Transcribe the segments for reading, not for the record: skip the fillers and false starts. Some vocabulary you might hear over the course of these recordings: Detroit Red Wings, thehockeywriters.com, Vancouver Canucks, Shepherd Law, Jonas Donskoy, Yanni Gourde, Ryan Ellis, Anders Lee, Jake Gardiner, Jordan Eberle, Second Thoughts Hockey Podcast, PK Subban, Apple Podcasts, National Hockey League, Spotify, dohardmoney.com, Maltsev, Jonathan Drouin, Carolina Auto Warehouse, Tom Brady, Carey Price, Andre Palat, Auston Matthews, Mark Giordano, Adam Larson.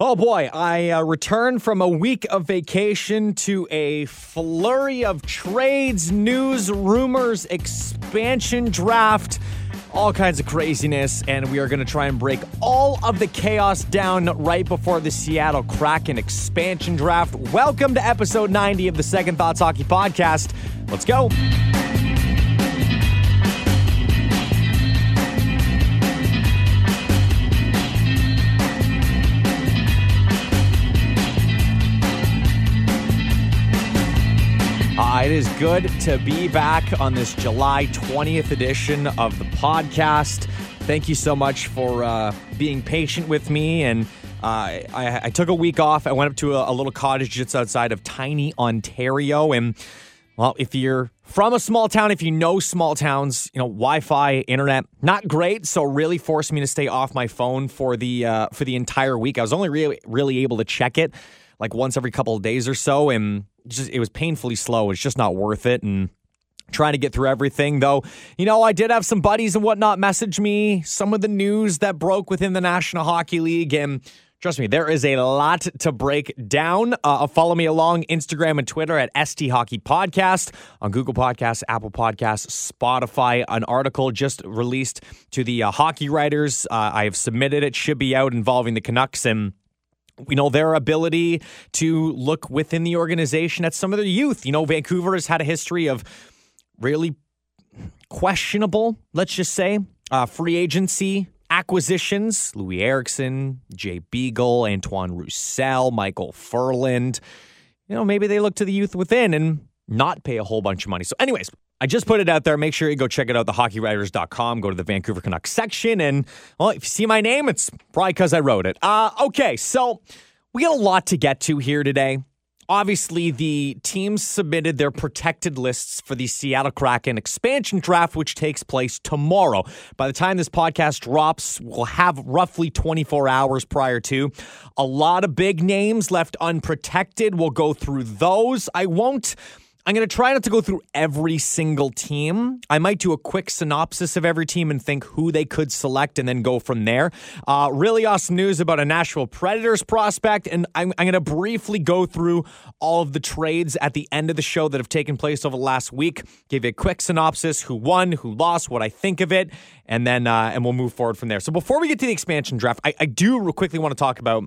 Oh boy, I returned from a week of vacation to a flurry of trades, news, rumors, expansion draft, all kinds of craziness, and we are going to try and break all of the chaos down right before the Seattle Kraken expansion draft. Welcome to episode 90 of the Second Thoughts Hockey Podcast. Let's go. It is good to be back on this July 20th edition of the podcast. Thank you so much for being patient with me. And I took a week off. I went up to a little cottage just outside of Tiny, Ontario. And well, if you're from a small town, if you know small towns, you know, Wi-Fi, internet, not great. So really forced me to stay off my phone for the entire week. I was only really able to check it like once every couple of days or so. And just, it was painfully slow. It's just not worth it. And trying to get through everything, though, you know, I did have some buddies and whatnot message me some of the news that broke within the National Hockey League. And trust me, there is a lot to break down. Follow me along Instagram and Twitter at ST Hockey Podcast, on Google Podcasts, Apple Podcasts, Spotify. An article just released to the hockey writers. I have submitted it. Should be out, involving the Canucks and, you know, their ability to look within the organization at some of their youth. You know, Vancouver has had a history of really questionable, let's just say, free agency acquisitions. Louis Eriksson, Jay Beagle, Antoine Roussel, Michael Furland. You know, maybe they look to the youth within and not pay a whole bunch of money. So anyways, I just put it out there. Make sure you go check it out, thehockeywriters.com. Go to the Vancouver Canucks section, and well, if you see my name, it's probably because I wrote it. Okay, so we got a lot to get to here today. Obviously, the teams submitted their protected lists for the Seattle Kraken expansion draft, which takes place tomorrow. By the time this podcast drops, we'll have roughly 24 hours prior to. A lot of big names left unprotected. We'll go through those. I'm going to try not to go through every single team. I might do a quick synopsis of every team and think who they could select and then go from there. Really awesome news about a Nashville Predators prospect. And I'm going to briefly go through all of the trades at the end of the show that have taken place over the last week. Give you a quick synopsis, who won, who lost, what I think of it. And then and we'll move forward from there. So before we get to the expansion draft, I do quickly want to talk about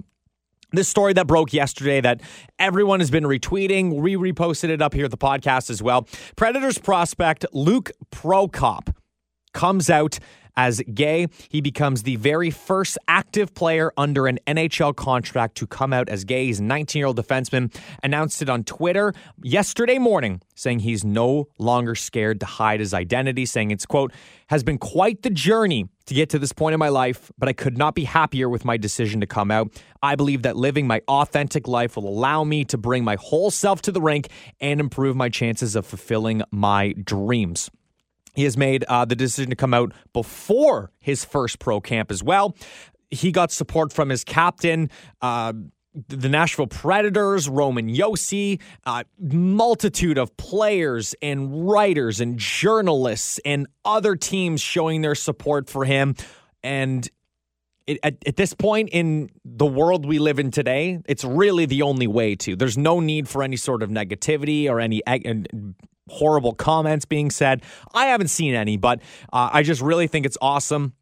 this story that broke yesterday that everyone has been retweeting. We reposted it up here at the podcast as well. Predators prospect Luke Prokop comes out as gay. He becomes the very first active player under an NHL contract to come out as gay. He's a 19-year-old defenseman. Announced it on Twitter yesterday morning, saying he's no longer scared to hide his identity, saying it's, quote, has been quite the journey to get to this point in my life, but I could not be happier with my decision to come out. I believe that living my authentic life will allow me to bring my whole self to the rink and improve my chances of fulfilling my dreams. He has made the decision to come out before his first pro camp as well. He got support from his captain, the Nashville Predators, Roman Josi, multitude of players and writers and journalists and other teams showing their support for him. And at this point in the world we live in today, it's really the only way to. There's no need for any sort of negativity or any horrible comments being said. I haven't seen any, but I just really think it's awesome.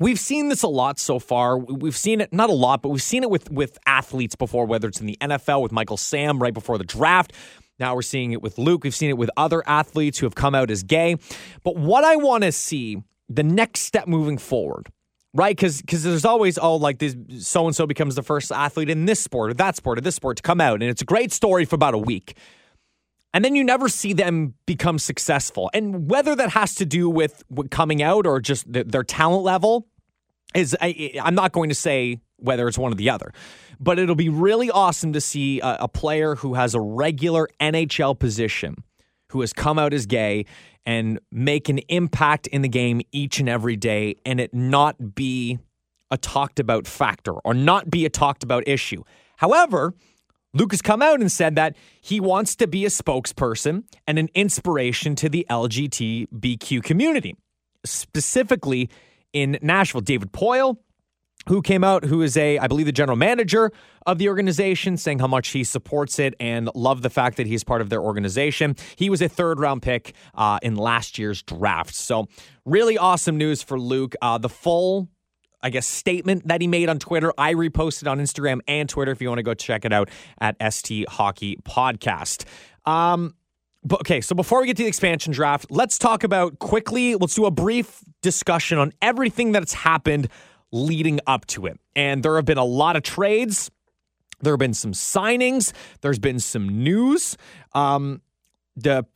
We've seen this a lot so far. We've seen it, not a lot, but we've seen it with athletes before, whether it's in the NFL with Michael Sam right before the draft. Now we're seeing it with Luke. We've seen it with other athletes who have come out as gay. But what I want to see, the next step moving forward, right? Because there's always, oh, like this so-and-so becomes the first athlete in this sport or that sport or this sport to come out. And it's a great story for about a week. And then you never see them become successful. And whether that has to do with coming out or just their talent level, is I'm not going to say whether it's one or the other. But it'll be really awesome to see a player who has a regular NHL position, who has come out as gay, and make an impact in the game each and every day, and it not be a talked about factor or not be a talked about issue. However, Luke has come out and said that he wants to be a spokesperson and an inspiration to the LGBTQ community, specifically in Nashville. David Poile, who came out, who is I believe, the general manager of the organization, saying how much he supports it and love the fact that he's part of their organization. He was a third-round pick in last year's draft. So really awesome news for Luke. The full, I guess, statement that he made on Twitter, I reposted on Instagram and Twitter if you want to go check it out at ST Hockey Podcast. Okay, so before we get to the expansion draft, let's talk about quickly, let's do a brief discussion on everything that's happened leading up to it. And there have been a lot of trades. There have been some signings. There's been some news. The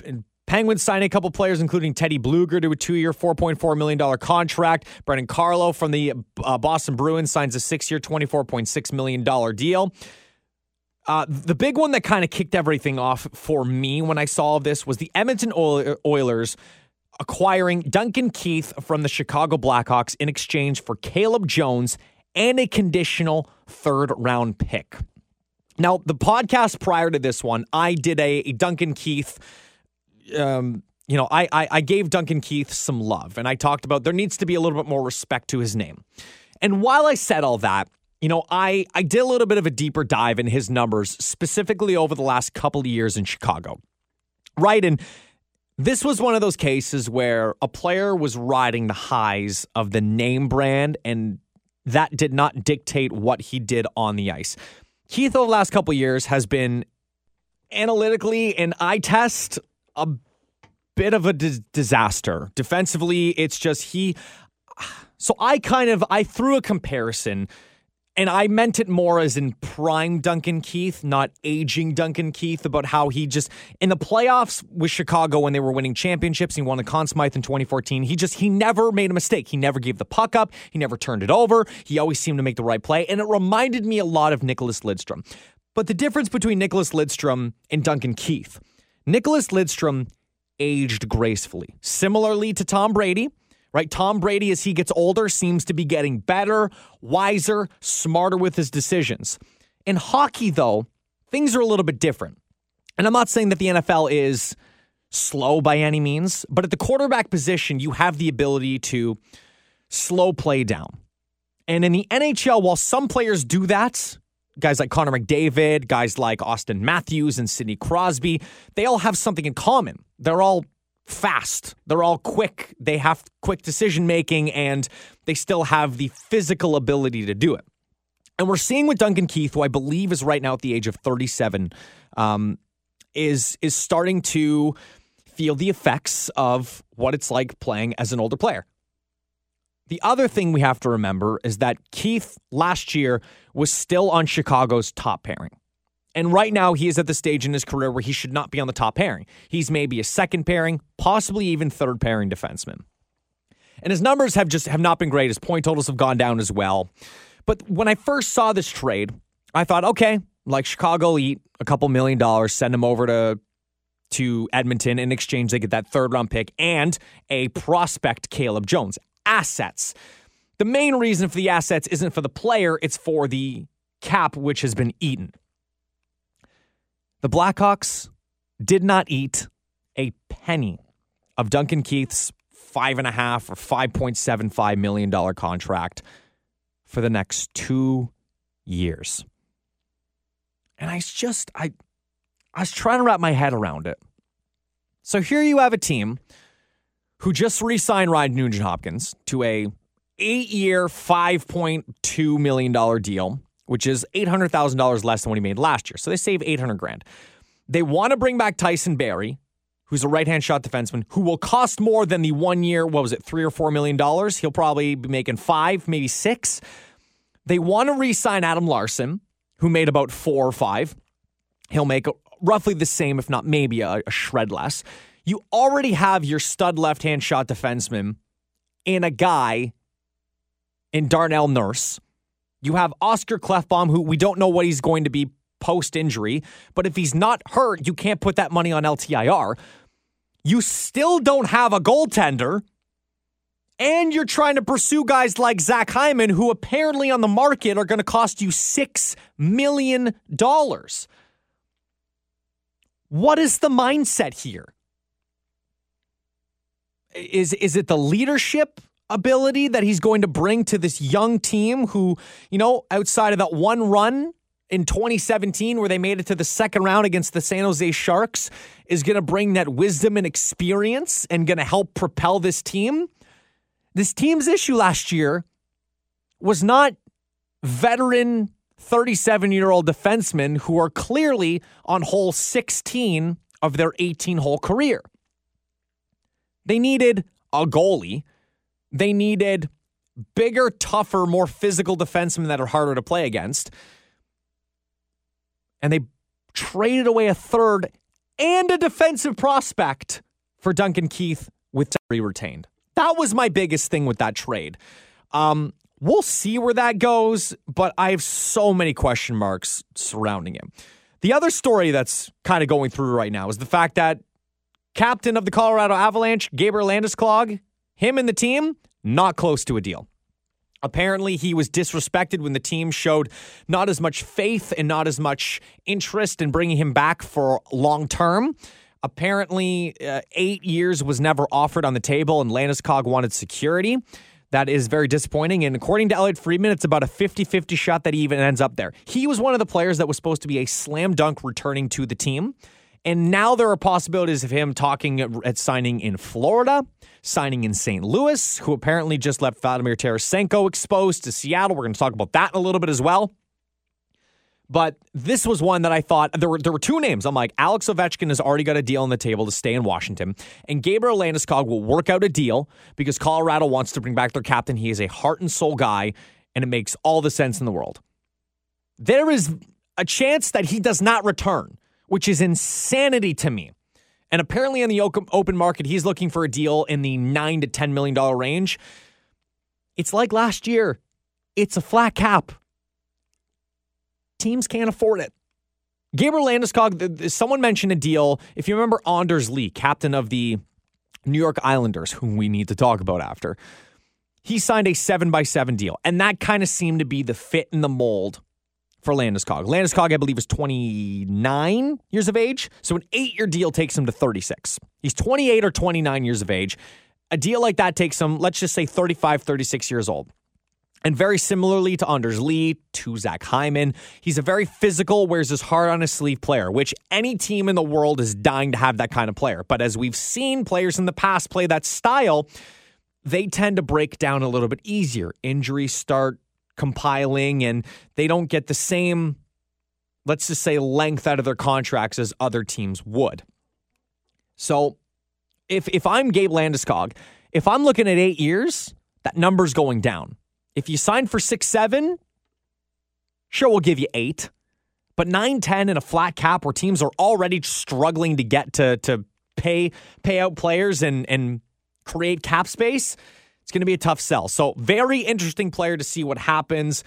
Penguins signed a couple players, including Teddy Blueger, to a 2-year, $4.4 million contract. Brendan Carlo from the Boston Bruins signs a 6-year, $24.6 million deal. The big one that kind of kicked everything off for me when I saw this was the Edmonton Oilers acquiring Duncan Keith from the Chicago Blackhawks in exchange for Caleb Jones and a conditional third-round pick. Now, the podcast prior to this one, I did a Duncan Keith, I gave Duncan Keith some love, and I talked about there needs to be a little bit more respect to his name. And while I said all that, I did a little bit of a deeper dive in his numbers, specifically over the last couple of years in Chicago, right? And this was one of those cases where a player was riding the highs of the name brand, and that did not dictate what he did on the ice. Keith, over the last couple of years, has been analytically an eye test, a bit of a disaster. Defensively, it's just he... So I threw a comparison, and I meant it more as in prime Duncan Keith, not aging Duncan Keith, about how he just, in the playoffs with Chicago when they were winning championships, he won the Conn Smythe in 2014, he never made a mistake. He never gave the puck up. He never turned it over. He always seemed to make the right play. And it reminded me a lot of Nicklas Lidström. But the difference between Nicklas Lidström and Duncan Keith, Nicklas Lidström aged gracefully. Similarly to Tom Brady, right? Tom Brady, as he gets older, seems to be getting better, wiser, smarter with his decisions. In hockey, though, things are a little bit different. And I'm not saying that the NFL is slow by any means, but at the quarterback position, you have the ability to slow play down. And in the NHL, while some players do that, guys like Connor McDavid, guys like Auston Matthews and Sidney Crosby, they all have something in common. They're all fast. They're all quick. They have quick decision-making, and they still have the physical ability to do it. And we're seeing with Duncan Keith, who I believe is right now at the age of 37, is starting to feel the effects of what it's like playing as an older player. The other thing we have to remember is that Keith last year was still on Chicago's top pairing. And right now, he is at the stage in his career where he should not be on the top pairing. He's maybe a second pairing, possibly even third pairing defenseman. And his numbers have not been great. His point totals have gone down as well. But when I first saw this trade, I thought, okay, like Chicago, eat a couple $1 million, send him over to Edmonton. In exchange, they get that third-round pick and a prospect, Caleb Jones. Assets. The main reason for the assets isn't for the player. It's for the cap, which has been eaten. The Blackhawks did not eat a penny of Duncan Keith's $5.5 or $5.75 million contract for the next 2 years. And I was trying to wrap my head around it. So here you have a team who just re-signed Ryan Nugent-Hopkins to a 8-year, $5.2 million deal, which is $800,000 less than what he made last year. So they save $800,000. They want to bring back Tyson Barrie, who's a right-hand shot defenseman, who will cost more than the 1 year, $3 or $4 million. He'll probably be making $5, maybe $6. They want to re-sign Adam Larson, who made about $4 or $5. He'll make roughly the same, if not maybe a shred less. You already have your stud left-hand shot defenseman in a guy in Darnell Nurse. You have Oscar Klefbom, who we don't know what he's going to be post-injury, but if he's not hurt, you can't put that money on LTIR. You still don't have a goaltender, and you're trying to pursue guys like Zach Hyman, who apparently on the market are going to cost you $6 million. What is the mindset here? Is it the leadership ability that he's going to bring to this young team who, you know, outside of that one run in 2017 where they made it to the second round against the San Jose Sharks, is going to bring that wisdom and experience and going to help propel this team. This team's issue last year was not veteran 37-year-old defensemen who are clearly on hole 16 of their 18-hole career. They needed a goalie. They needed bigger, tougher, more physical defensemen that are harder to play against. And they traded away a third and a defensive prospect for Duncan Keith with Terry retained. That was my biggest thing with that trade. We'll see where that goes, but I have so many question marks surrounding him. The other story that's kind of going through right now is the fact that captain of the Colorado Avalanche, Gabriel Landeskog, him and the team, not close to a deal. Apparently, he was disrespected when the team showed not as much faith and not as much interest in bringing him back for long term. Apparently, 8 years was never offered on the table, and Landeskog wanted security. That is very disappointing. And according to Elliot Friedman, it's about a 50-50 shot that he even ends up there. He was one of the players that was supposed to be a slam dunk returning to the team. And now there are possibilities of him talking at signing in Florida, signing in St. Louis, who apparently just left Vladimir Tarasenko exposed to Seattle. We're going to talk about that in a little bit as well. But this was one that I thought, there were two names. I'm like, Alex Ovechkin has already got a deal on the table to stay in Washington. And Gabriel Landeskog will work out a deal because Colorado wants to bring back their captain. He is a heart and soul guy, and it makes all the sense in the world. There is a chance that he does not return, which is insanity to me. And apparently in the open market, he's looking for a deal in the $9 to $10 million range. It's like last year. It's a flat cap. Teams can't afford it. Gabriel Landeskog, someone mentioned a deal. If you remember Anders Lee, captain of the New York Islanders, whom we need to talk about after, he signed a 7x7 deal. And that kind of seemed to be the fit in the mold for Landeskog. Landeskog, I believe, is 29 years of age. So an 8-year deal takes him to 36. He's 28 or 29 years of age. A deal like that takes him, let's just say, 35, 36 years old. And very similarly to Anders Lee, to Zach Hyman, he's a very physical, wears his heart on his sleeve player, which any team in the world is dying to have that kind of player. But as we've seen players in the past play that style, they tend to break down a little bit easier. Injuries start compiling, and they don't get the same, let's just say, length out of their contracts as other teams would. So if I'm Gabe Landeskog, if I'm looking at 8 years, that number's going down. If you sign for 6-7, sure, we'll give you 8. But 9-10 in a flat cap where teams are already struggling to get to pay out players and create cap space, it's going to be a tough sell. So very interesting player to see what happens.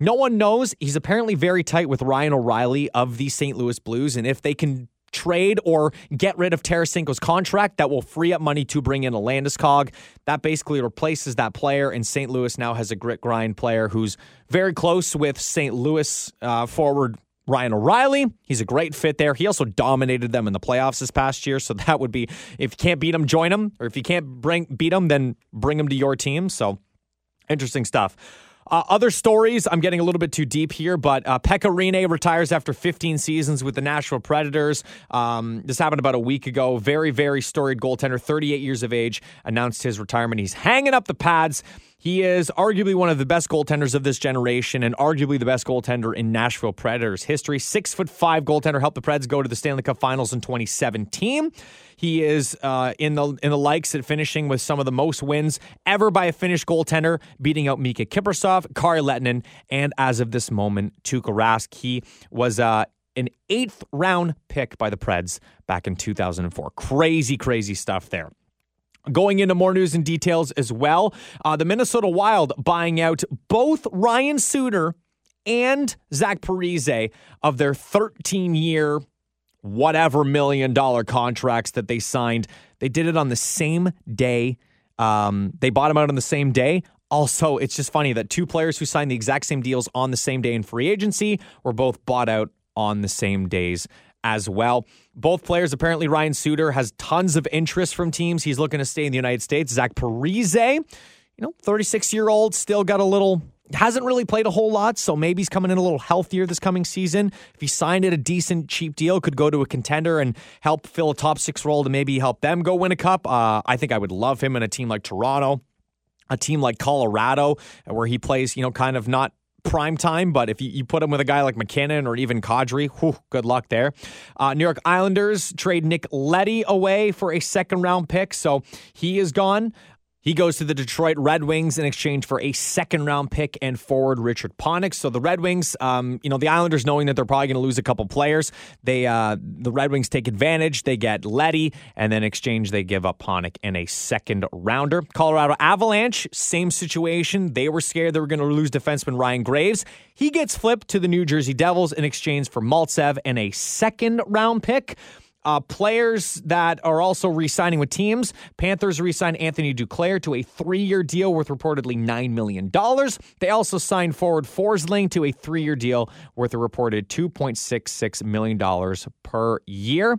No one knows. He's apparently very tight with Ryan O'Reilly of the St. Louis Blues. And if they can trade or get rid of Tarasenko's contract, that will free up money to bring in a Landeskog. That basically replaces that player, and St. Louis now has a grit grind player who's very close with St. Louis forward Ryan O'Reilly. He's a great fit there. He also dominated them in the playoffs this past year, so that would be, if you can't beat him, join him, or if you can't beat him, then bring him to your team. So interesting stuff. Other stories, I'm getting a little bit too deep here, but Pekka Rinne retires after 15 seasons with the Nashville Predators. This happened about a week ago. Very, very storied goaltender, 38 years of age, announced his retirement. He's hanging up the pads. He is arguably one of the best goaltenders of this generation and arguably the best goaltender in Nashville Predators history. 6'5" goaltender, helped the Preds go to the Stanley Cup Finals in 2017. He is in the likes at finishing with some of the most wins ever by a Finnish goaltender, beating out Mika Kiprusoff, Kari Lehtinen, and as of this moment, Tuukka Rask. He was an 8th-round pick by the Preds back in 2004. Crazy, crazy stuff there. Going into more news and details as well, the Minnesota Wild buying out both Ryan Suter and Zach Parise of their 13-year whatever million-dollar contracts that they signed. They did it on the same day. They bought them out on the same day. Also, it's just funny that two players who signed the exact same deals on the same day in free agency were both bought out on the same days as well. Both players, apparently Ryan Suter has tons of interest from teams. He's looking to stay in the United States. Zach Parise, you know, 36-year-old, still got a little, hasn't really played a whole lot, so maybe he's coming in a little healthier this coming season. If he signed at a decent, cheap deal, could go to a contender and help fill a top-six role to maybe help them go win a cup. I think I would love him in a team like Toronto, a team like Colorado, where he plays, you know, kind of not prime time, but if you put him with a guy like McKinnon or even Kadri, whew, good luck there. New York Islanders trade Nick Leddy away for a second-round pick, so he is gone. He goes to the Detroit Red Wings in exchange for a second-round pick and forward Richard Panik. So the Red Wings, you know, the Islanders knowing that they're probably going to lose a couple players, they the Red Wings take advantage. They get Leddy, and then in exchange they give up Panik and a second-rounder. Colorado Avalanche, same situation. They were scared they were going to lose defenseman Ryan Graves. He gets flipped to the New Jersey Devils in exchange for Maltsev and a second-round pick. Players that are also re-signing with teams. Panthers re-signed Anthony Duclair to a 3-year deal worth reportedly $9 million. They also signed forward Forsling to a 3-year deal worth a reported $2.66 million per year.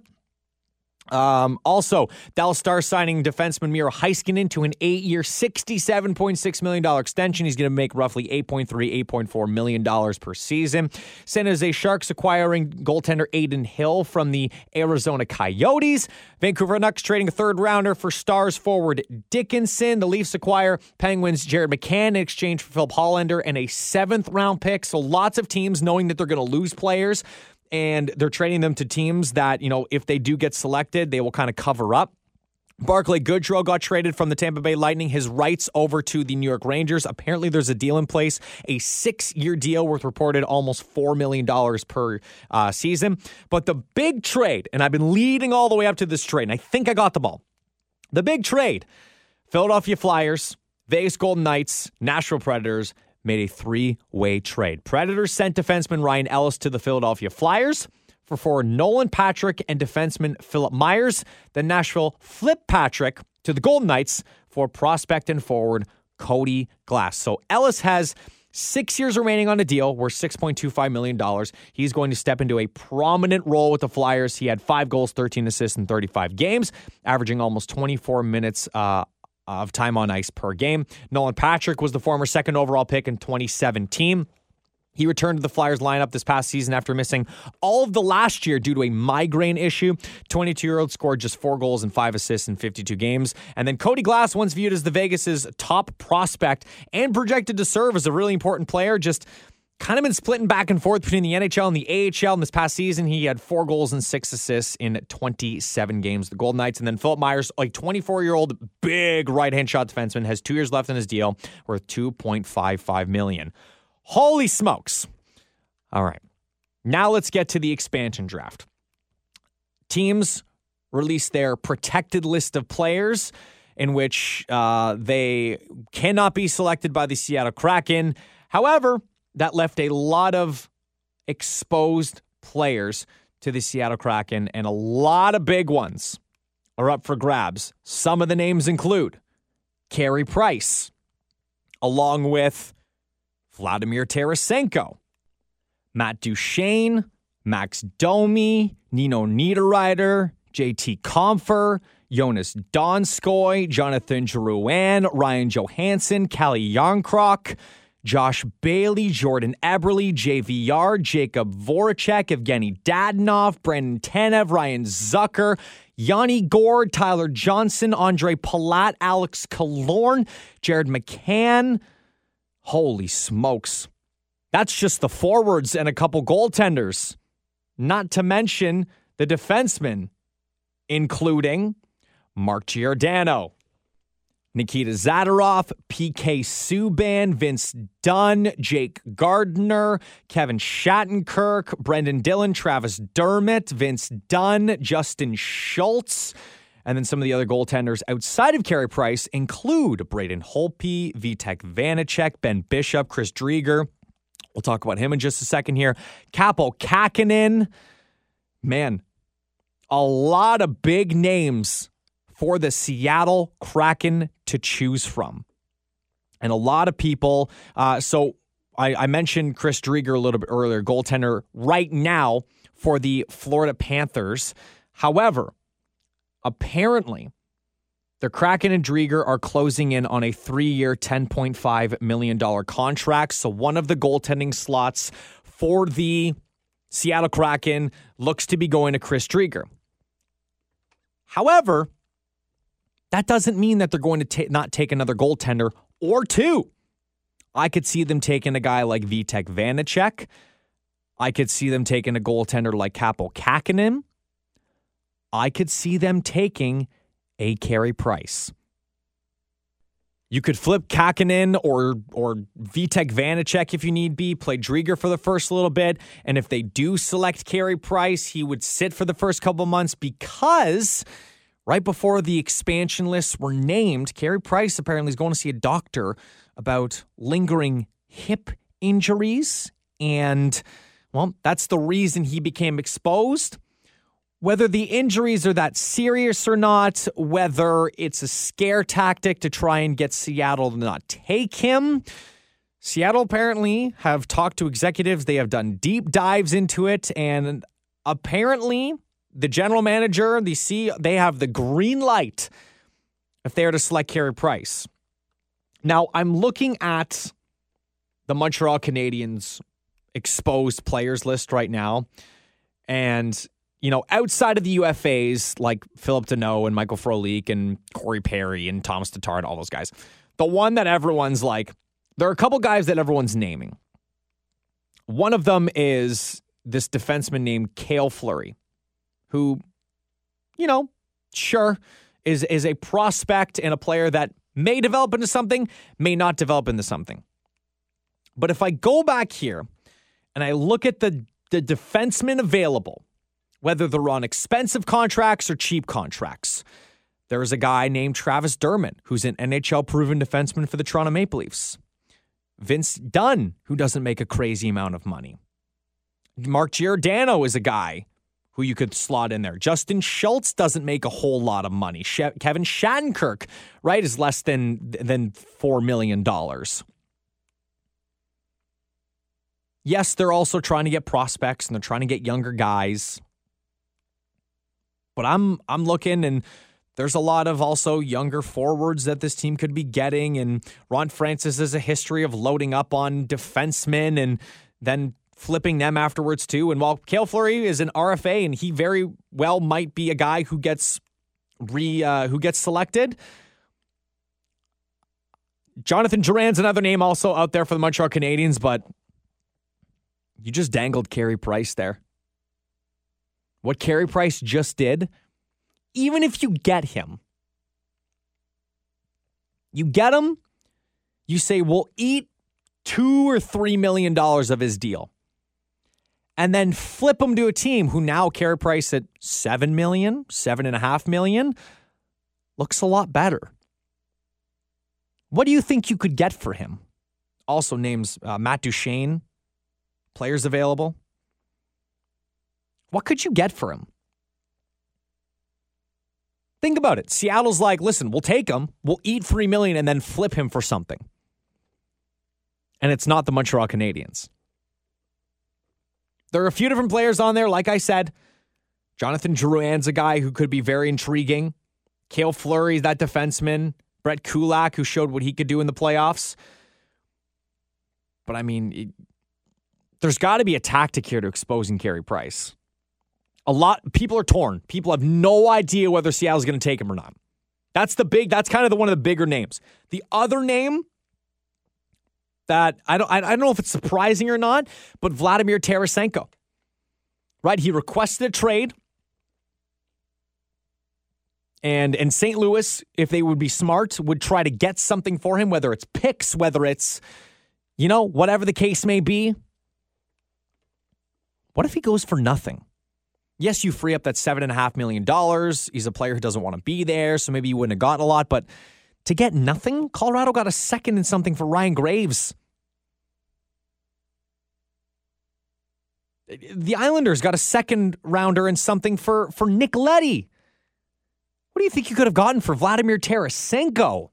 Also, Dallas Stars signing defenseman Miro Heiskanen to an 8-year, $67.6 million extension. He's going to make roughly $8.3, $8.4 million per season. San Jose Sharks acquiring goaltender Adin Hill from the Arizona Coyotes. Vancouver Canucks trading a third-rounder for Stars forward Dickinson. The Leafs acquire Penguins Jared McCann in exchange for Philip Hollander and a 7th-round pick. So lots of teams knowing that they're going to lose players, and they're trading them to teams that, you know, if they do get selected, they will kind of cover up. Barclay Goodrow got traded from the Tampa Bay Lightning, his rights over to the New York Rangers. Apparently, there's a deal in place, a 6-year deal worth reported almost $4 million per season. But the big trade, and I've been leading all the way up to this trade, and I think I got them all. The big trade, Philadelphia Flyers, Vegas Golden Knights, Nashville Predators, made a 3-way trade. Predators sent defenseman Ryan Ellis to the Philadelphia Flyers for forward Nolan Patrick and defenseman Philip Myers. Then Nashville flipped Patrick to the Golden Knights for prospect and forward Cody Glass. So Ellis has 6 years remaining on a deal worth $6.25 million. He's going to step into a prominent role with the Flyers. He had 5 goals, 13 assists in 35 games, averaging almost 24 minutes of time on ice per game. Nolan Patrick was the former 2nd overall pick in 2017. He returned to the Flyers lineup this past season after missing all of the last year due to a migraine issue. 22-year-old scored just 4 goals and 5 assists in 52 games. And then Cody Glass, once viewed as the Vegas's top prospect and projected to serve as a really important player, just kind of been splitting back and forth between the NHL and the AHL. In this past season, he had 4 goals and 6 assists in 27 games. The Golden Knights, and then Philip Myers, a 24-year-old big right-hand shot defenseman, has 2 years left in his deal, worth $2.55 million. Holy smokes. All right. Now let's get to the expansion draft. Teams release their protected list of players in which they cannot be selected by the Seattle Kraken. However, that left a lot of exposed players to the Seattle Kraken, and a lot of big ones are up for grabs. Some of the names include Carey Price, along with Vladimir Tarasenko, Matt Duchene, Max Domi, Nino Niederreiter, JT Compher, Jonas Donskoy, Jonathan Drouin, Ryan Johansson, Kalle Järnkrok, Josh Bailey, Jordan Eberle, JVR, Jacob Voracek, Evgeny Dadonov, Brandon Tanev, Ryan Zucker, Yanni Gourde, Tyler Johnson, Andre Palat, Alex Killorn, Jared McCann. Holy smokes. That's just the forwards and a couple goaltenders. Not to mention the defensemen, including Mark Giordano, Nikita Zadorov, PK Subban, Vince Dunn, Jake Gardiner, Kevin Shattenkirk, Brendan Dillon, Travis Dermott, Vince Dunn, Justin Schultz. And then some of the other goaltenders outside of Carey Price include Braden Holtby, Vitek Vanacek, Ben Bishop, Chris Drieger. We'll talk about him in just a second here. Kaapo Kähkönen. Man, a lot of big names for the Seattle Kraken to choose from. And a lot of people, so I mentioned Chris Drieger a little bit earlier, goaltender right now for the Florida Panthers. However, apparently, The Kraken and Drieger are closing in on a 3-year, $10.5 million contract. So one of the goaltending slots for the Seattle Kraken looks to be going to Chris Drieger. However, that doesn't mean that they're going to not take another goaltender or two. I could see them taking a guy like Vitek Vanacek. I could see them taking a goaltender like Kaapo Kähkönen. I could see them taking a Carey Price. You could flip Kähkönen or Vitek Vanacek if you need be, play Drieger for the first little bit, and if they do select Carey Price, he would sit for the first couple months because right before the expansion lists were named, Carey Price apparently is going to see a doctor about lingering hip injuries, and well, that's the reason he became exposed. Whether the injuries are that serious or not, whether it's a scare tactic to try and get Seattle to not take him, Seattle apparently have talked to executives. They have done deep dives into it, and apparently the general manager, the CEO, they have the green light if they are to select Carey Price. Now, I'm looking at the Montreal Canadiens exposed players list right now, and you know, outside of the UFAs like Philip Deneau and Michael Frolik and Corey Perry and Thomas Tatar and all those guys, the one that everyone's like, there are a couple guys that everyone's naming. One of them is this defenseman named Cale Fleury, who, you know, sure, is a prospect and a player that may develop into something, may not develop into something. But if I go back here and I look at the defensemen available, whether they're on expensive contracts or cheap contracts, there's a guy named Travis Dermott, who's an NHL-proven defenseman for the Toronto Maple Leafs. Vince Dunn, who doesn't make a crazy amount of money. Mark Giordano is a guy who you could slot in there. Justin Schultz doesn't make a whole lot of money. Kevin Shattenkirk, right, is less than $4 million. Yes, they're also trying to get prospects, and they're trying to get younger guys. But I'm looking, and there's a lot of also younger forwards that this team could be getting, and Ron Francis has a history of loading up on defensemen and then flipping them afterwards too. And while Cale Fleury is an RFA and he very well might be a guy who gets who gets selected, Jonathan Duran's another name also out there for the Montreal Canadiens, but you just dangled Carey Price there. What Carey Price just did, even if you get him, you say, we'll eat $2 or $3 million of his deal. And then flip him to a team who now Carey Price at $7 million, $7.5 million, looks a lot better. What do you think you could get for him? Also names Matt Duchene, players available. What could you get for him? Think about it. Seattle's like, listen, we'll take him. We'll eat $3 million and then flip him for something. And it's not the Montreal Canadiens. There are a few different players on there. Like I said, Jonathan Drouin's a guy who could be very intriguing. Cale Fleury, that defenseman. Brett Kulak, who showed what he could do in the playoffs. But I mean, there's got to be a tactic here to exposing Carey Price. People are torn. People have no idea whether Seattle's going to take him or not. That's kind of one of the bigger names. The other name that I don't know if it's surprising or not, but Vladimir Tarasenko, right? He requested a trade. And St. Louis, if they would be smart, would try to get something for him, whether it's picks, whether it's, you know, whatever the case may be. What if he goes for nothing? Yes, you free up that $7.5 million. He's a player who doesn't want to be there, so maybe you wouldn't have gotten a lot. But to get nothing, Colorado got a second and something for Ryan Graves. The Islanders got a second rounder and something for Nick Leddy. What do you think you could have gotten for Vladimir Tarasenko?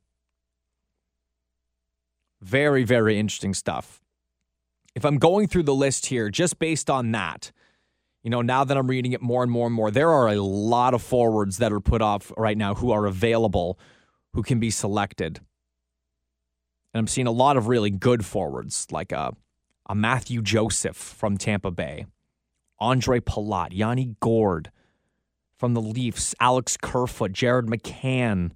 Very, very interesting stuff. If I'm going through the list here, just based on that, you know, now that I'm reading it more and more, there are a lot of forwards that are put off right now who are available who can be selected. And I'm seeing a lot of really good forwards, like a Matthew Joseph from Tampa Bay, Andre Palat, Yanni Gourde from the Leafs, Alex Kerfoot, Jared McCann,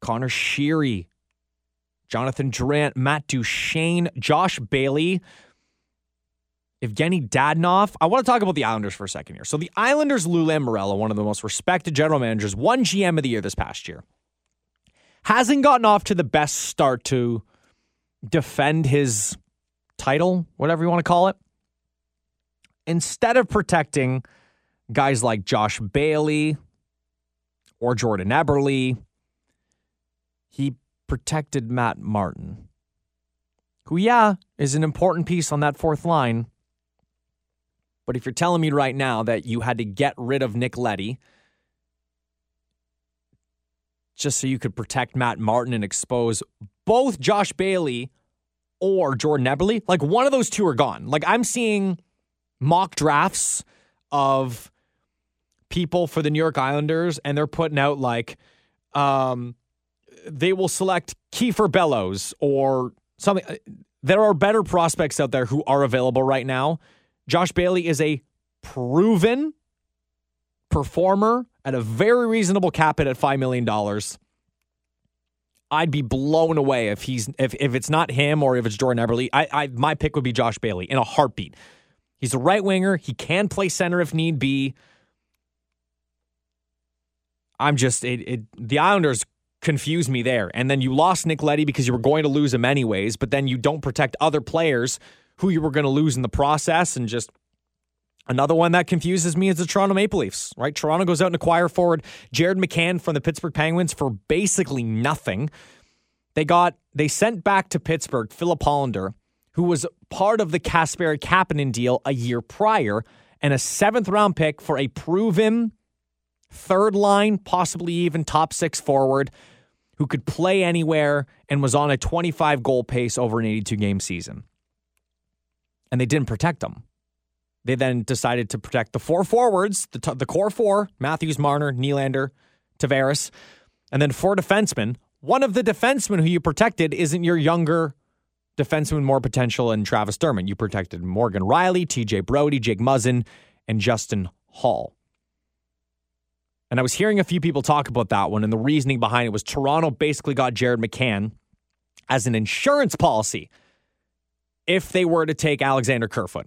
Connor Sheary, Jonathan Durant, Matt Duchene, Josh Bailey, Evgeny Dadonov. I want to talk about the Islanders for a second here. So the Islanders, Lou Lamoriello, one of the most respected general managers, won GM of the year this past year. Hasn't gotten off to the best start to defend his title, whatever you want to call it. Instead of protecting guys like Josh Bailey or Jordan Eberle, he protected Matt Martin, who, yeah, is an important piece on that fourth line. But if you're telling me right now that you had to get rid of Nick Leddy just so you could protect Matt Martin and expose both Josh Bailey or Jordan Eberle, like one of those two are gone. Like I'm seeing mock drafts of people for the New York Islanders, and they're putting out like they will select Kiefer Bellows or something. There are better prospects out there who are available right now. Josh Bailey is a proven performer at a very reasonable cap hit at $5 million. I'd be blown away if it's not him or if it's Jordan Eberle. My pick would be Josh Bailey in a heartbeat. He's a right winger. He can play center if need be. The Islanders confuse me there. And then you lost Nick Leddy because you were going to lose him anyways, but then you don't protect other players who you were going to lose in the process. And just another one that confuses me is the Toronto Maple Leafs, right? Toronto goes out and acquire forward Jared McCann from the Pittsburgh Penguins for basically nothing. They sent back to Pittsburgh Philip Hollander, who was part of the Kasperi-Kapanen deal a year prior, and a seventh-round pick for a proven third-line, possibly even top-six forward who could play anywhere and was on a 25-goal pace over an 82-game season. And they didn't protect him. They then decided to protect the four forwards, the core four, Matthews, Marner, Nylander, Tavares, and then four defensemen. One of the defensemen who you protected isn't your younger defenseman, more potential, and Travis Dermott. You protected Morgan Riley, TJ Brody, Jake Muzzin, and Justin Hall. And I was hearing a few people talk about that one, and the reasoning behind it was Toronto basically got Jared McCann as an insurance policy if they were to take Alexander Kerfoot.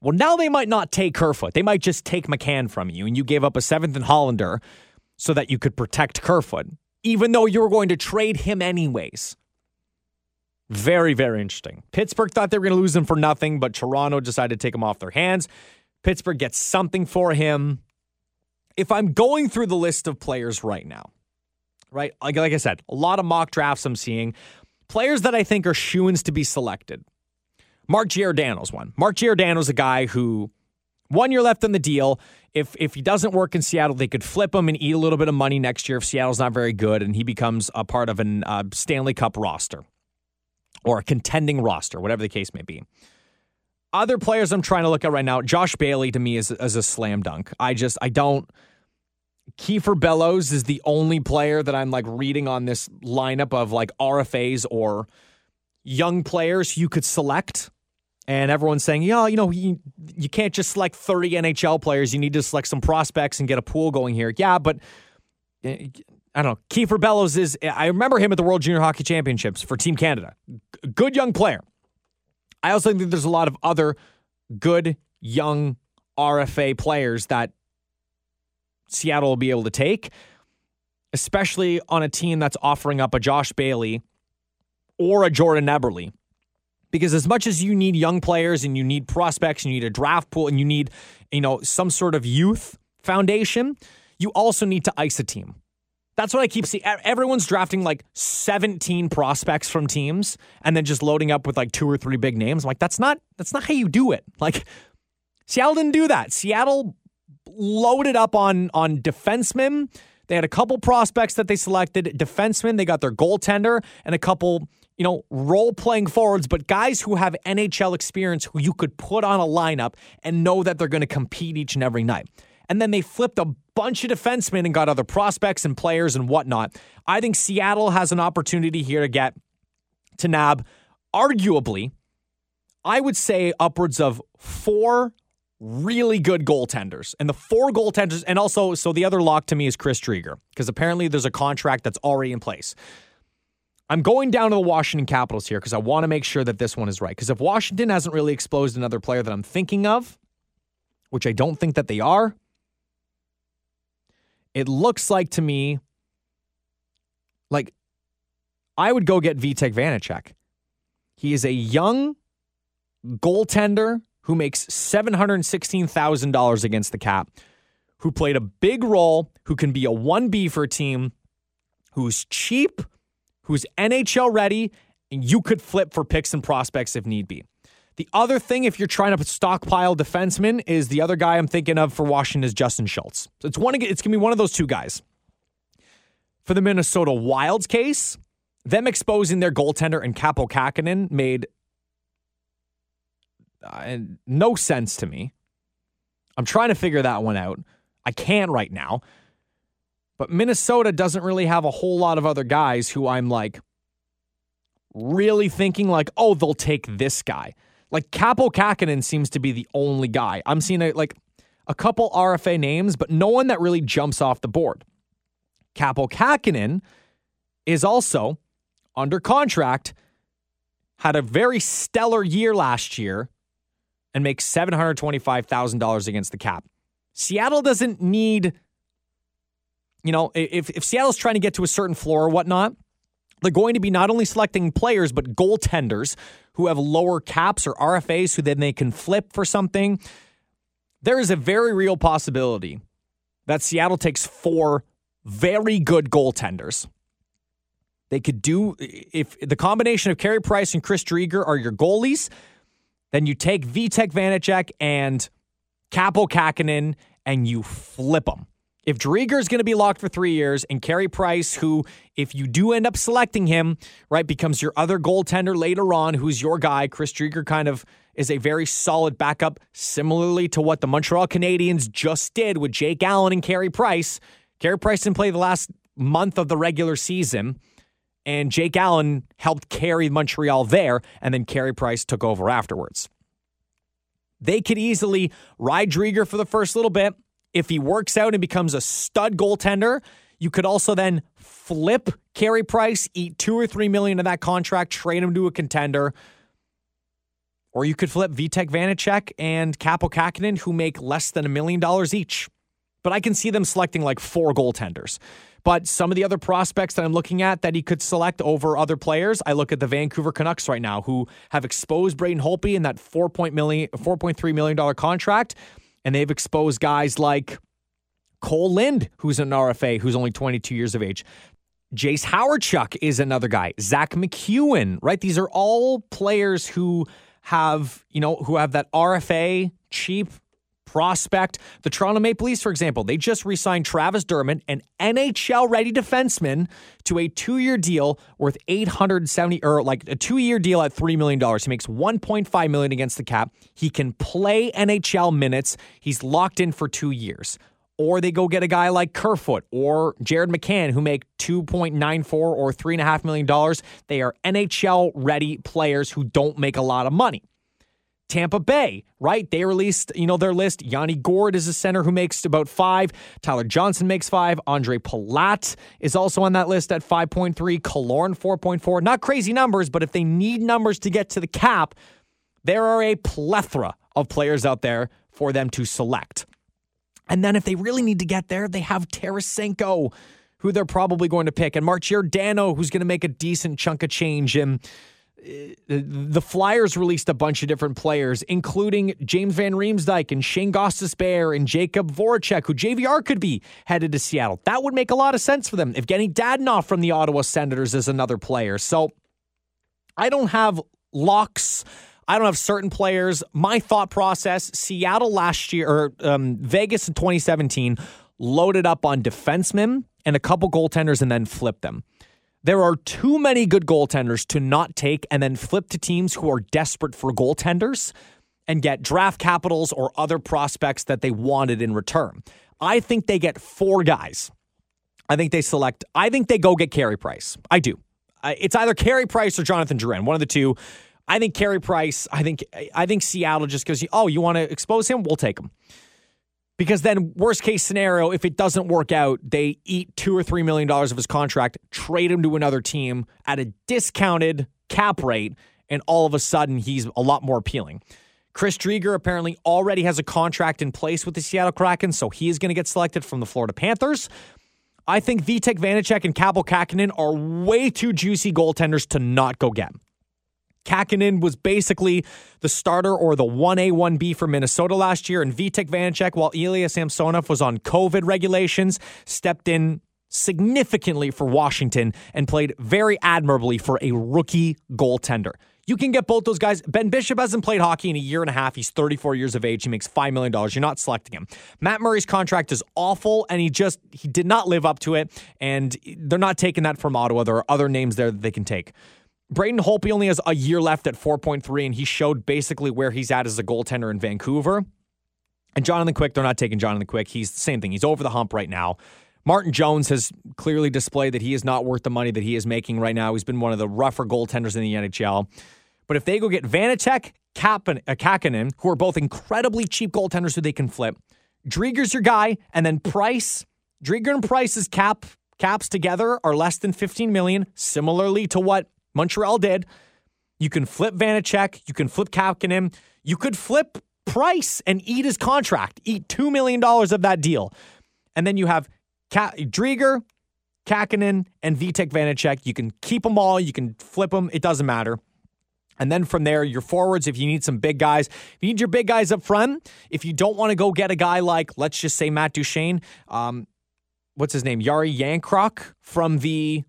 Well, now they might not take Kerfoot. They might just take McCann from you, and you gave up a seventh and Hollander so that you could protect Kerfoot, even though you were going to trade him anyways. Very, very interesting. Pittsburgh thought they were going to lose him for nothing, but Toronto decided to take him off their hands. Pittsburgh gets something for him. If I'm going through the list of players right now, right? Like I said, a lot of mock drafts I'm seeing. Players that I think are shoo-ins to be selected. Mark Giordano's one. Mark Giordano's a guy who, 1 year left on the deal. If he doesn't work in Seattle, they could flip him and eat a little bit of money next year if Seattle's not very good and he becomes a part of an Stanley Cup roster, or a contending roster, whatever the case may be. Other players I'm trying to look at right now, Josh Bailey to me is a slam dunk. Kiefer Bellows is the only player that I'm like reading on this lineup of like RFAs or young players you could select. And everyone's saying, yeah, you can't just select 30 NHL players. You need to select some prospects and get a pool going here. Yeah, but I don't know. Kiefer Bellows I remember him at the World Junior Hockey Championships for Team Canada. Good young player. I also think there's a lot of other good young RFA players that Seattle will be able to take, especially on a team that's offering up a Josh Bailey or a Jordan Eberle. Because as much as you need young players and you need prospects and you need a draft pool and you need, some sort of youth foundation, you also need to ice a team. That's what I keep seeing. Everyone's drafting like 17 prospects from teams and then just loading up with like two or three big names. I'm like, that's not how you do it. Like, Seattle didn't do that. Seattle loaded up on defensemen. They had a couple prospects that they selected. Defensemen, they got their goaltender and a couple, role-playing forwards, but guys who have NHL experience who you could put on a lineup and know that they're going to compete each and every night. And then they flipped a bunch of defensemen and got other prospects and players and whatnot. I think Seattle has an opportunity here to get to nab, arguably, I would say upwards of four really good goaltenders. And the four goaltenders, and also, so the other lock to me is Chris Drieger, because apparently there's a contract that's already in place. I'm going down to the Washington Capitals here because I want to make sure that this one is right. Because if Washington hasn't really exposed another player that I'm thinking of, which I don't think that they are, it looks like to me, like, I would go get Vitek Vanacek. He is a young goaltender who makes $716,000 against the cap, who played a big role, who can be a 1B for a team, who's cheap, who's NHL ready, and you could flip for picks and prospects if need be. The other thing, if you're trying to stockpile defensemen, is the other guy I'm thinking of for Washington is Justin Schultz. So it's going to be one of those two guys. For the Minnesota Wild's case, them exposing their goaltender and Capo Kakinen made no sense to me. I'm trying to figure that one out. I can't right now. But Minnesota doesn't really have a whole lot of other guys who I'm like really thinking like, oh, they'll take this guy. Like Capo Kakinen seems to be the only guy. I'm seeing a couple RFA names, but no one that really jumps off the board. Capo Kakinen is also under contract, had a very stellar year last year, and makes $725,000 against the cap. Seattle doesn't need... You know, if Seattle's trying to get to a certain floor or whatnot, they're going to be not only selecting players, but goaltenders who have lower caps or RFAs who then they can flip for something. There is a very real possibility that Seattle takes four very good goaltenders. They could do, if the combination of Carey Price and Chris Drieger are your goalies, then you take Vitek Vanacek and Capo Kakinen and you flip them. If Drieger is going to be locked for 3 years and Carey Price, who, if you do end up selecting him, right, becomes your other goaltender later on, who's your guy, Chris Drieger kind of is a very solid backup, similarly to what the Montreal Canadiens just did with Jake Allen and Carey Price. Carey Price didn't play the last month of the regular season, and Jake Allen helped carry Montreal there, and then Carey Price took over afterwards. They could easily ride Drieger for the first little bit. If he works out and becomes a stud goaltender, you could also then flip Carey Price, eat $2 or $3 million of that contract, trade him to a contender. Or you could flip Vitek Vanacek and Capo Kakinen, who make less than $1 million each. But I can see them selecting like four goaltenders. But some of the other prospects that I'm looking at that he could select over other players, I look at the Vancouver Canucks right now, who have exposed Braden Holtby in that $4.3 million contract. And they've exposed guys like Cole Lind, who's an RFA, who's only 22 years of age. Jace Howardchuk is another guy. Zach McEwen, right? These are all players who have, you know, who have that RFA, cheap prospect. The Toronto Maple Leafs, for example, they just re-signed Travis Dermott, an NHL-ready defenseman, to a 2-year deal worth a 2-year deal at $3 million. He makes $1.5 million against the cap. He can play NHL minutes. He's locked in for 2 years. Or they go get a guy like Kerfoot or Jared McCann, who make $2.94 or $3.5 million. They are NHL-ready players who don't make a lot of money. Tampa Bay, right? They released, you know, their list. Yanni Gourde is a center who makes about $5 million. Tyler Johnson makes $5 million. Andre Palat is also on that list at $5.3 million. Killorn, $4.4 million. Not crazy numbers, but if they need numbers to get to the cap, there are a plethora of players out there for them to select. And then if they really need to get there, they have Tarasenko, who they're probably going to pick, and Mark Giordano, who's going to make a decent chunk of change in. The Flyers released a bunch of different players, including James Van Riemsdyk and Shane Gostisbehere and Jacob Voracek, who JVR could be headed to Seattle. That would make a lot of sense for them. Evgeny Dadonov from the Ottawa Senators is another player. So I don't have locks. I don't have certain players. My thought process, Seattle last year, or Vegas in 2017, loaded up on defensemen and a couple goaltenders and then flipped them. There are too many good goaltenders to not take and then flip to teams who are desperate for goaltenders and get draft capitals or other prospects that they wanted in return. I think they get four guys. I think they go get Carey Price. I do. It's either Carey Price or Jonathan Drouin, one of the two. I think Carey Price, I think Seattle just goes, oh, you want to expose him? We'll take him. Because then, worst case scenario, if it doesn't work out, they eat $2 or $3 million of his contract, trade him to another team at a discounted cap rate, and all of a sudden, he's a lot more appealing. Chris Drieger apparently already has a contract in place with the Seattle Kraken, so he is going to get selected from the Florida Panthers. I think Vitek Vanacek and Kaapo Kähkönen are way too juicy goaltenders to not go get. Kähkönen was basically the starter or the 1A, 1B for Minnesota last year, and Vitek Vanacek, while Ilya Samsonov was on COVID regulations, stepped in significantly for Washington and played very admirably for a rookie goaltender. You can get both those guys. Ben Bishop hasn't played hockey in a year and a half. He's 34 years of age. He makes $5 million. You're not selecting him. Matt Murray's contract is awful, and he did not live up to it, and they're not taking that from Ottawa. There are other names there that they can take. Braden Holtby only has a year left at 4.3, and he showed basically where he's at as a goaltender in Vancouver. And Jonathan Quick, they're not taking Jonathan Quick. He's the same thing. He's over the hump right now. Martin Jones has clearly displayed that he is not worth the money that he is making right now. He's been one of the rougher goaltenders in the NHL. But if they go get Vanacek, Kähkönen, who are both incredibly cheap goaltenders who they can flip, Drieger's your guy, and then Price. Drieger and Price's caps together are less than $15 million, similarly to what Montreal did. You can flip Vanacek. You can flip Kähkönen. You could flip Price and eat his contract. Eat $2 million of that deal. And then you have Drieger, Kähkönen, and Vitek Vanacek. You can keep them all. You can flip them. It doesn't matter. And then from there, your forwards, if you need some big guys, if you need your big guys up front, if you don't want to go get a guy like, let's just say Matt Duchene, Yari Yankrok from the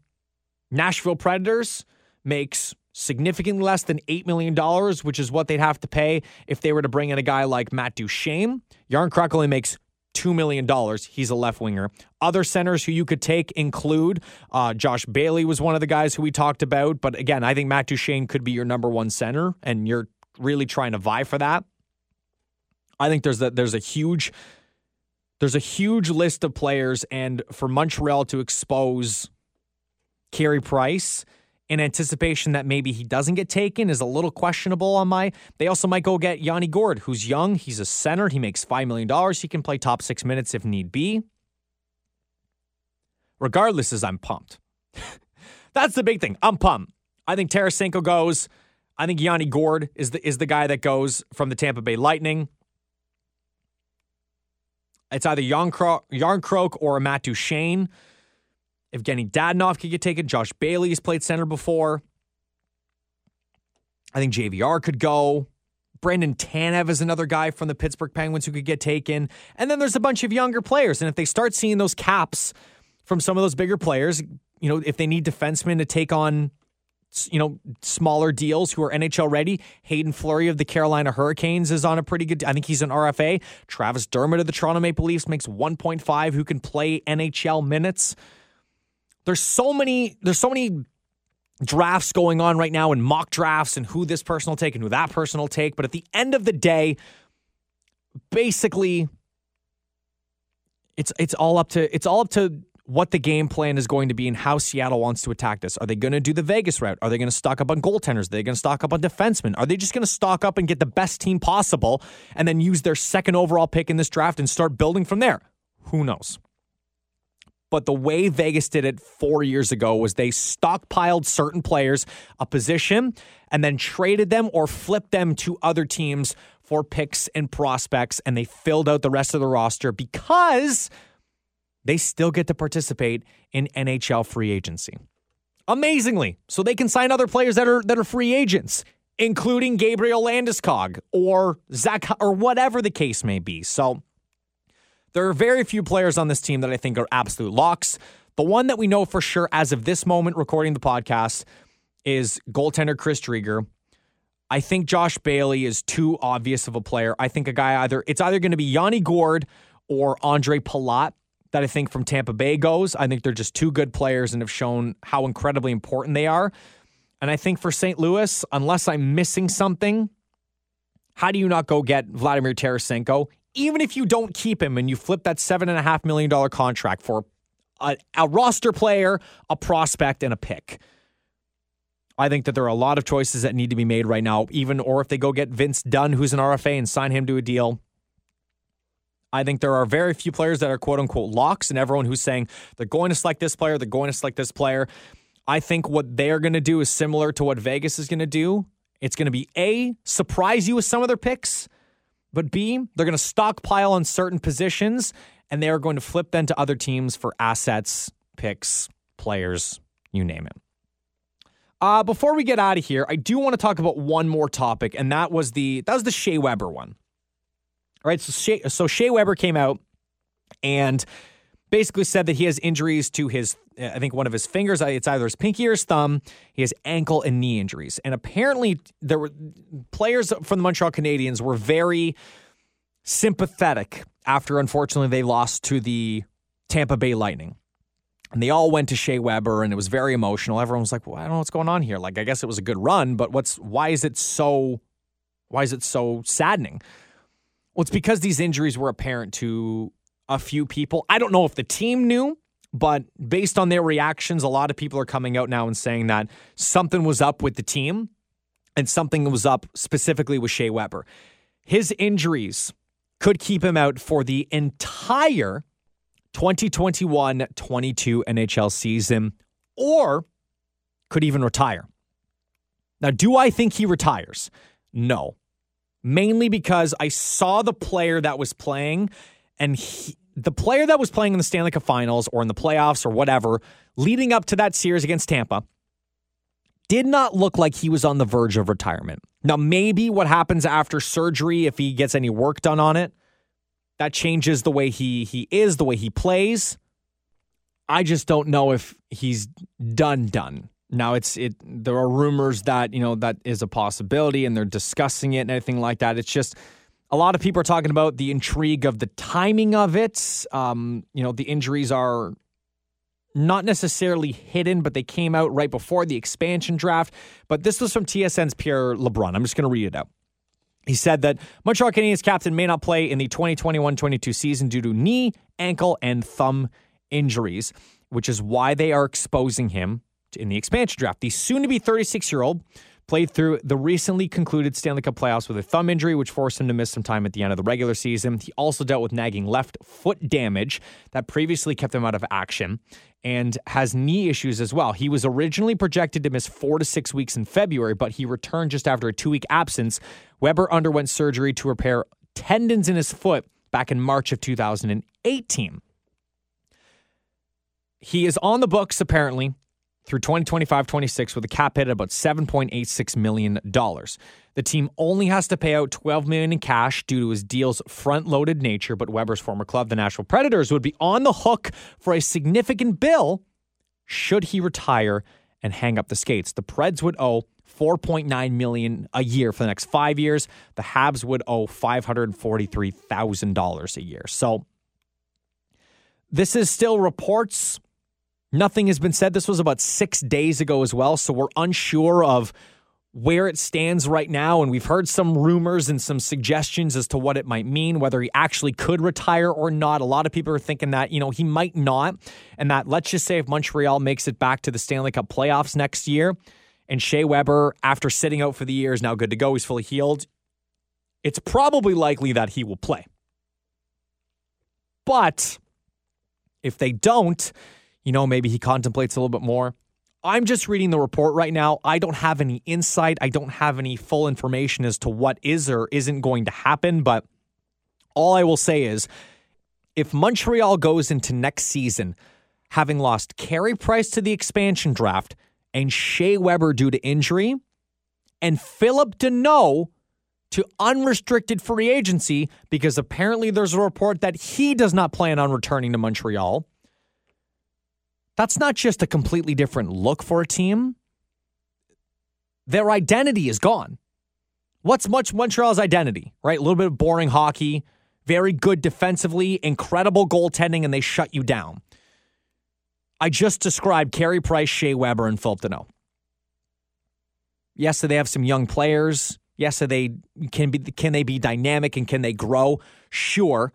Nashville Predators, makes significantly less than $8 million, which is what they'd have to pay if they were to bring in a guy like Matt Duchene. Yarncroc only makes $2 million. He's a left winger. Other centers who you could take include Josh Bailey was one of the guys who we talked about. But again, I think Matt Duchene could be your number one center, and you're really trying to vie for that. I think there's a huge list of players, and for Montreal to expose Carey Price in anticipation that maybe he doesn't get taken is a little questionable on my... They also might go get Yanni Gourde, who's young. He's a center. He makes $5 million. He can play top 6 minutes if need be. Regardless, I'm pumped. That's the big thing. I'm pumped. I think Tarasenko goes. I think Yanni Gourde is the guy that goes from the Tampa Bay Lightning. It's either Yarncroc or Matt Duchene. Evgeny Dadonov could get taken. Josh Bailey has played center before. I think JVR could go. Brandon Tanev is another guy from the Pittsburgh Penguins who could get taken. And then there's a bunch of younger players. And if they start seeing those caps from some of those bigger players, if they need defensemen to take on, smaller deals who are NHL ready, Hayden Fleury of the Carolina Hurricanes is on a pretty good, I think he's an RFA. Travis Dermott of the Toronto Maple Leafs makes 1.5 who can play NHL minutes. There's so many drafts going on right now and mock drafts and who this person will take and who that person will take. But at the end of the day, basically, it's all up to what the game plan is going to be and how Seattle wants to attack this. Are they going to do the Vegas route? Are they going to stock up on goaltenders? Are they going to stock up on defensemen? Are they just going to stock up and get the best team possible and then use their second overall pick in this draft and start building from there? Who knows? But the way Vegas did it 4 years ago was they stockpiled certain players, a position, and then traded them or flipped them to other teams for picks and prospects, and they filled out the rest of the roster because they still get to participate in NHL free agency. Amazingly, so they can sign other players that are free agents, including Gabriel Landeskog or Zach or whatever the case may be. So there are very few players on this team that I think are absolute locks. The one that we know for sure as of this moment recording the podcast is goaltender Chris Drieger. I think Josh Bailey is too obvious of a player. I think it's either going to be Yanni Gourde or Andre Palat that I think from Tampa Bay goes. I think they're just two good players and have shown how incredibly important they are. And I think for St. Louis, unless I'm missing something, How do you not go get Vladimir Tarasenko? Even if you don't keep him and you flip that $7.5 million contract for a roster player, a prospect, and a pick. I think that there are a lot of choices that need to be made right now, or if they go get Vince Dunn, who's an RFA, and sign him to a deal. I think there are very few players that are quote-unquote locks, and everyone who's saying they're going to select this player, they're going to select this player. I think what they are going to do is similar to what Vegas is going to do. It's going to be A, surprise you with some of their picks, but B, they're going to stockpile on certain positions, and they are going to flip them to other teams for assets, picks, players, you name it. Before we get out of here, I do want to talk about one more topic, and that was the Shea Weber one. All right, so Shea Weber came out and basically said that he has injuries to his, I think one of his fingers, it's either his pinky or his thumb. He has ankle and knee injuries. And apparently there were players from the Montreal Canadiens were very sympathetic after, unfortunately, they lost to the Tampa Bay Lightning. And they all went to Shea Weber, and it was very emotional. Everyone was like, well, I don't know what's going on here. Like, I guess it was a good run, but why is it so saddening? Well, it's because these injuries were apparent to a few people. I don't know if the team knew, but based on their reactions, a lot of people are coming out now and saying that something was up with the team, and something was up specifically with Shea Weber. His injuries could keep him out for the entire 2021-22 NHL season, or could even retire. Now, do I think he retires? No. Mainly because I saw the player that was playing, and the player that was playing in the Stanley Cup Finals or in the playoffs or whatever, leading up to that series against Tampa, did not look like he was on the verge of retirement. Now, maybe what happens after surgery, if he gets any work done on it, that changes the way he is, the way he plays. I just don't know if he's done. Now, there are rumors that, you know, that is a possibility, and they're discussing it and everything like that. It's just a lot of people are talking about the intrigue of the timing of it. You know, the injuries are not necessarily hidden, but they came out right before the expansion draft. But this was from TSN's Pierre LeBrun. I'm just going to read it out. He said that Montreal Canadiens captain may not play in the 2021-22 season due to knee, ankle, and thumb injuries, which is why they are exposing him in the expansion draft. The soon-to-be 36-year-old played through the recently concluded Stanley Cup playoffs with a thumb injury, which forced him to miss some time at the end of the regular season. He also dealt with nagging left foot damage that previously kept him out of action, and has knee issues as well. He was originally projected to miss 4 to 6 weeks in February, but he returned just after a 2-week absence. Weber underwent surgery to repair tendons in his foot back in March of 2018. He is on the books, apparently, through 2025-26 with a cap hit at about $7.86 million. The team only has to pay out $12 million in cash due to his deal's front-loaded nature, but Weber's former club, the Nashville Predators, would be on the hook for a significant bill should he retire and hang up the skates. The Preds would owe $4.9 million a year for the next 5 years. The Habs would owe $543,000 a year. So this is still reports. Nothing has been said. This was about 6 days ago as well, so we're unsure of where it stands right now, and we've heard some rumors and some suggestions as to what it might mean, whether he actually could retire or not. A lot of people are thinking that, you know, he might not, and that let's just say if Montreal makes it back to the Stanley Cup playoffs next year, and Shea Weber, after sitting out for the year, is now good to go, he's fully healed, it's probably likely that he will play. But if they don't, you know, maybe he contemplates a little bit more. I'm just reading the report right now. I don't have any insight. I don't have any full information as to what is or isn't going to happen. But all I will say is if Montreal goes into next season having lost Carey Price to the expansion draft and Shea Weber due to injury and Philip Deneau to unrestricted free agency, because apparently there's a report that he does not plan on returning to Montreal, that's not just a completely different look for a team. Their identity is gone. What's Montreal's identity, right? A little bit of boring hockey, very good defensively, incredible goaltending, and they shut you down. I just described Carey Price, Shea Weber, and Philip Deneau. Yes, so they have some young players. Yes, so they can they be dynamic and can they grow? Sure.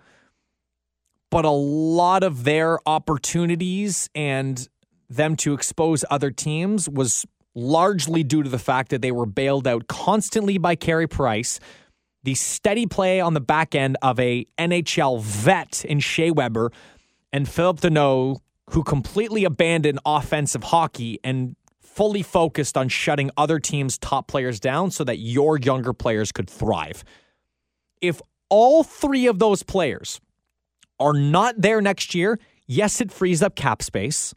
But a lot of their opportunities and them to expose other teams was largely due to the fact that they were bailed out constantly by Carey Price, the steady play on the back end of a NHL vet in Shea Weber, and Philip Deneau, who completely abandoned offensive hockey and fully focused on shutting other teams' top players down so that your younger players could thrive. If all three of those players are not there next year, yes, it frees up cap space.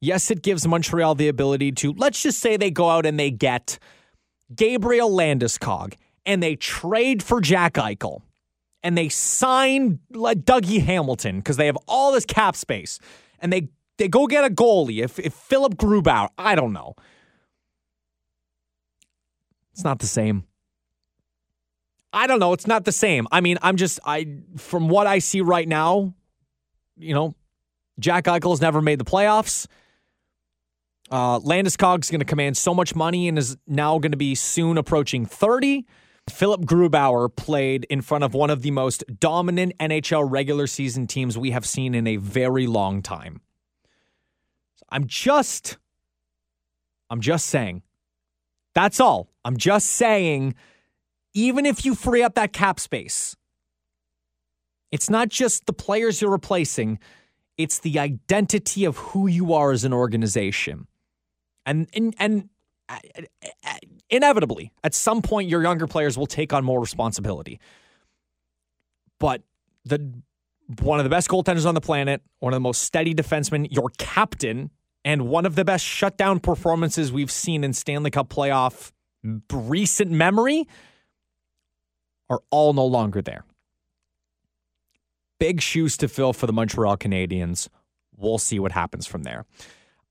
Yes, it gives Montreal the ability to, let's just say they go out and they get Gabriel Landeskog and they trade for Jack Eichel and they sign Dougie Hamilton because they have all this cap space and they go get a goalie. If Philip Grubauer, I don't know. It's not the same. I don't know. It's not the same. I mean, from what I see right now, you know, Jack Eichel's never made the playoffs. Landeskog's going to command so much money and is now going to be soon approaching 30. Philip Grubauer played in front of one of the most dominant NHL regular season teams we have seen in a very long time. I'm just saying. That's all. I'm just saying. Even if you free up that cap space, it's not just the players you're replacing, it's the identity of who you are as an organization. And inevitably, at some point, your younger players will take on more responsibility. But one of the best goaltenders on the planet, one of the most steady defensemen, your captain, and one of the best shutdown performances we've seen in Stanley Cup playoff recent memory are all no longer there. Big shoes to fill for the Montreal Canadiens. We'll see what happens from there.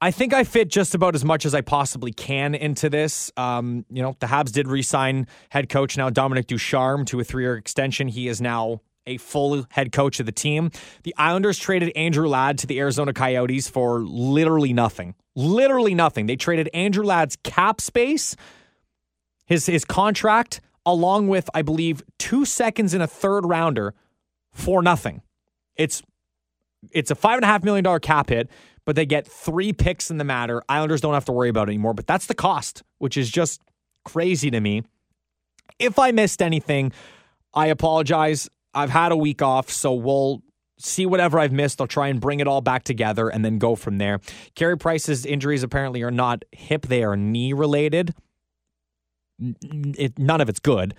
I think I fit just about as much as I possibly can into this. You know, the Habs did re-sign head coach now Dominic Ducharme to a 3-year extension. He is now a full head coach of the team. The Islanders traded Andrew Ladd to the Arizona Coyotes for literally nothing. Literally nothing. They traded Andrew Ladd's cap space, his contract, along with, I believe, 2 seconds and a third rounder for nothing. It's a $5.5 million cap hit, but they get 3 picks in the matter. Islanders don't have to worry about it anymore, but that's the cost, which is just crazy to me. If I missed anything, I apologize. I've had a week off, so we'll see whatever I've missed. I'll try and bring it all back together and then go from there. Carey Price's injuries apparently are not hip. They are knee-related. None of it's good.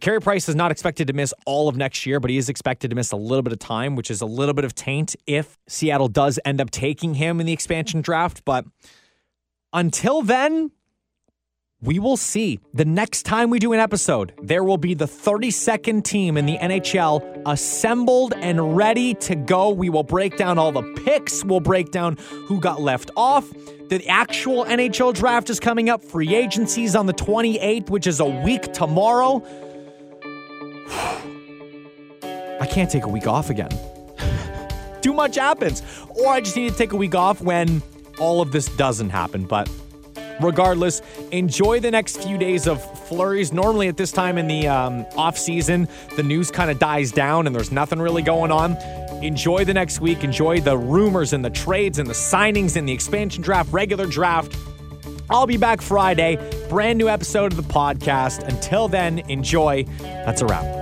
Carey Price is not expected to miss all of next year, but he is expected to miss a little bit of time, which is a little bit of taint if Seattle does end up taking him in the expansion draft. But until then, we will see. The next time we do an episode, there will be the 32nd team in the NHL assembled and ready to go. We will break down all the picks. We'll break down who got left off. The actual NHL draft is coming up. Free agency's on the 28th, which is a week tomorrow. I can't take a week off again. Too much happens. Or I just need to take a week off when all of this doesn't happen, but regardless, enjoy the next few days of flurries. Normally at this time in the off season, the news kind of dies down and there's nothing really going on. Enjoy the next week. Enjoy the rumors and the trades and the signings and the expansion draft, regular draft. I'll be back Friday. Brand new episode of the podcast. Until then, enjoy. That's a wrap.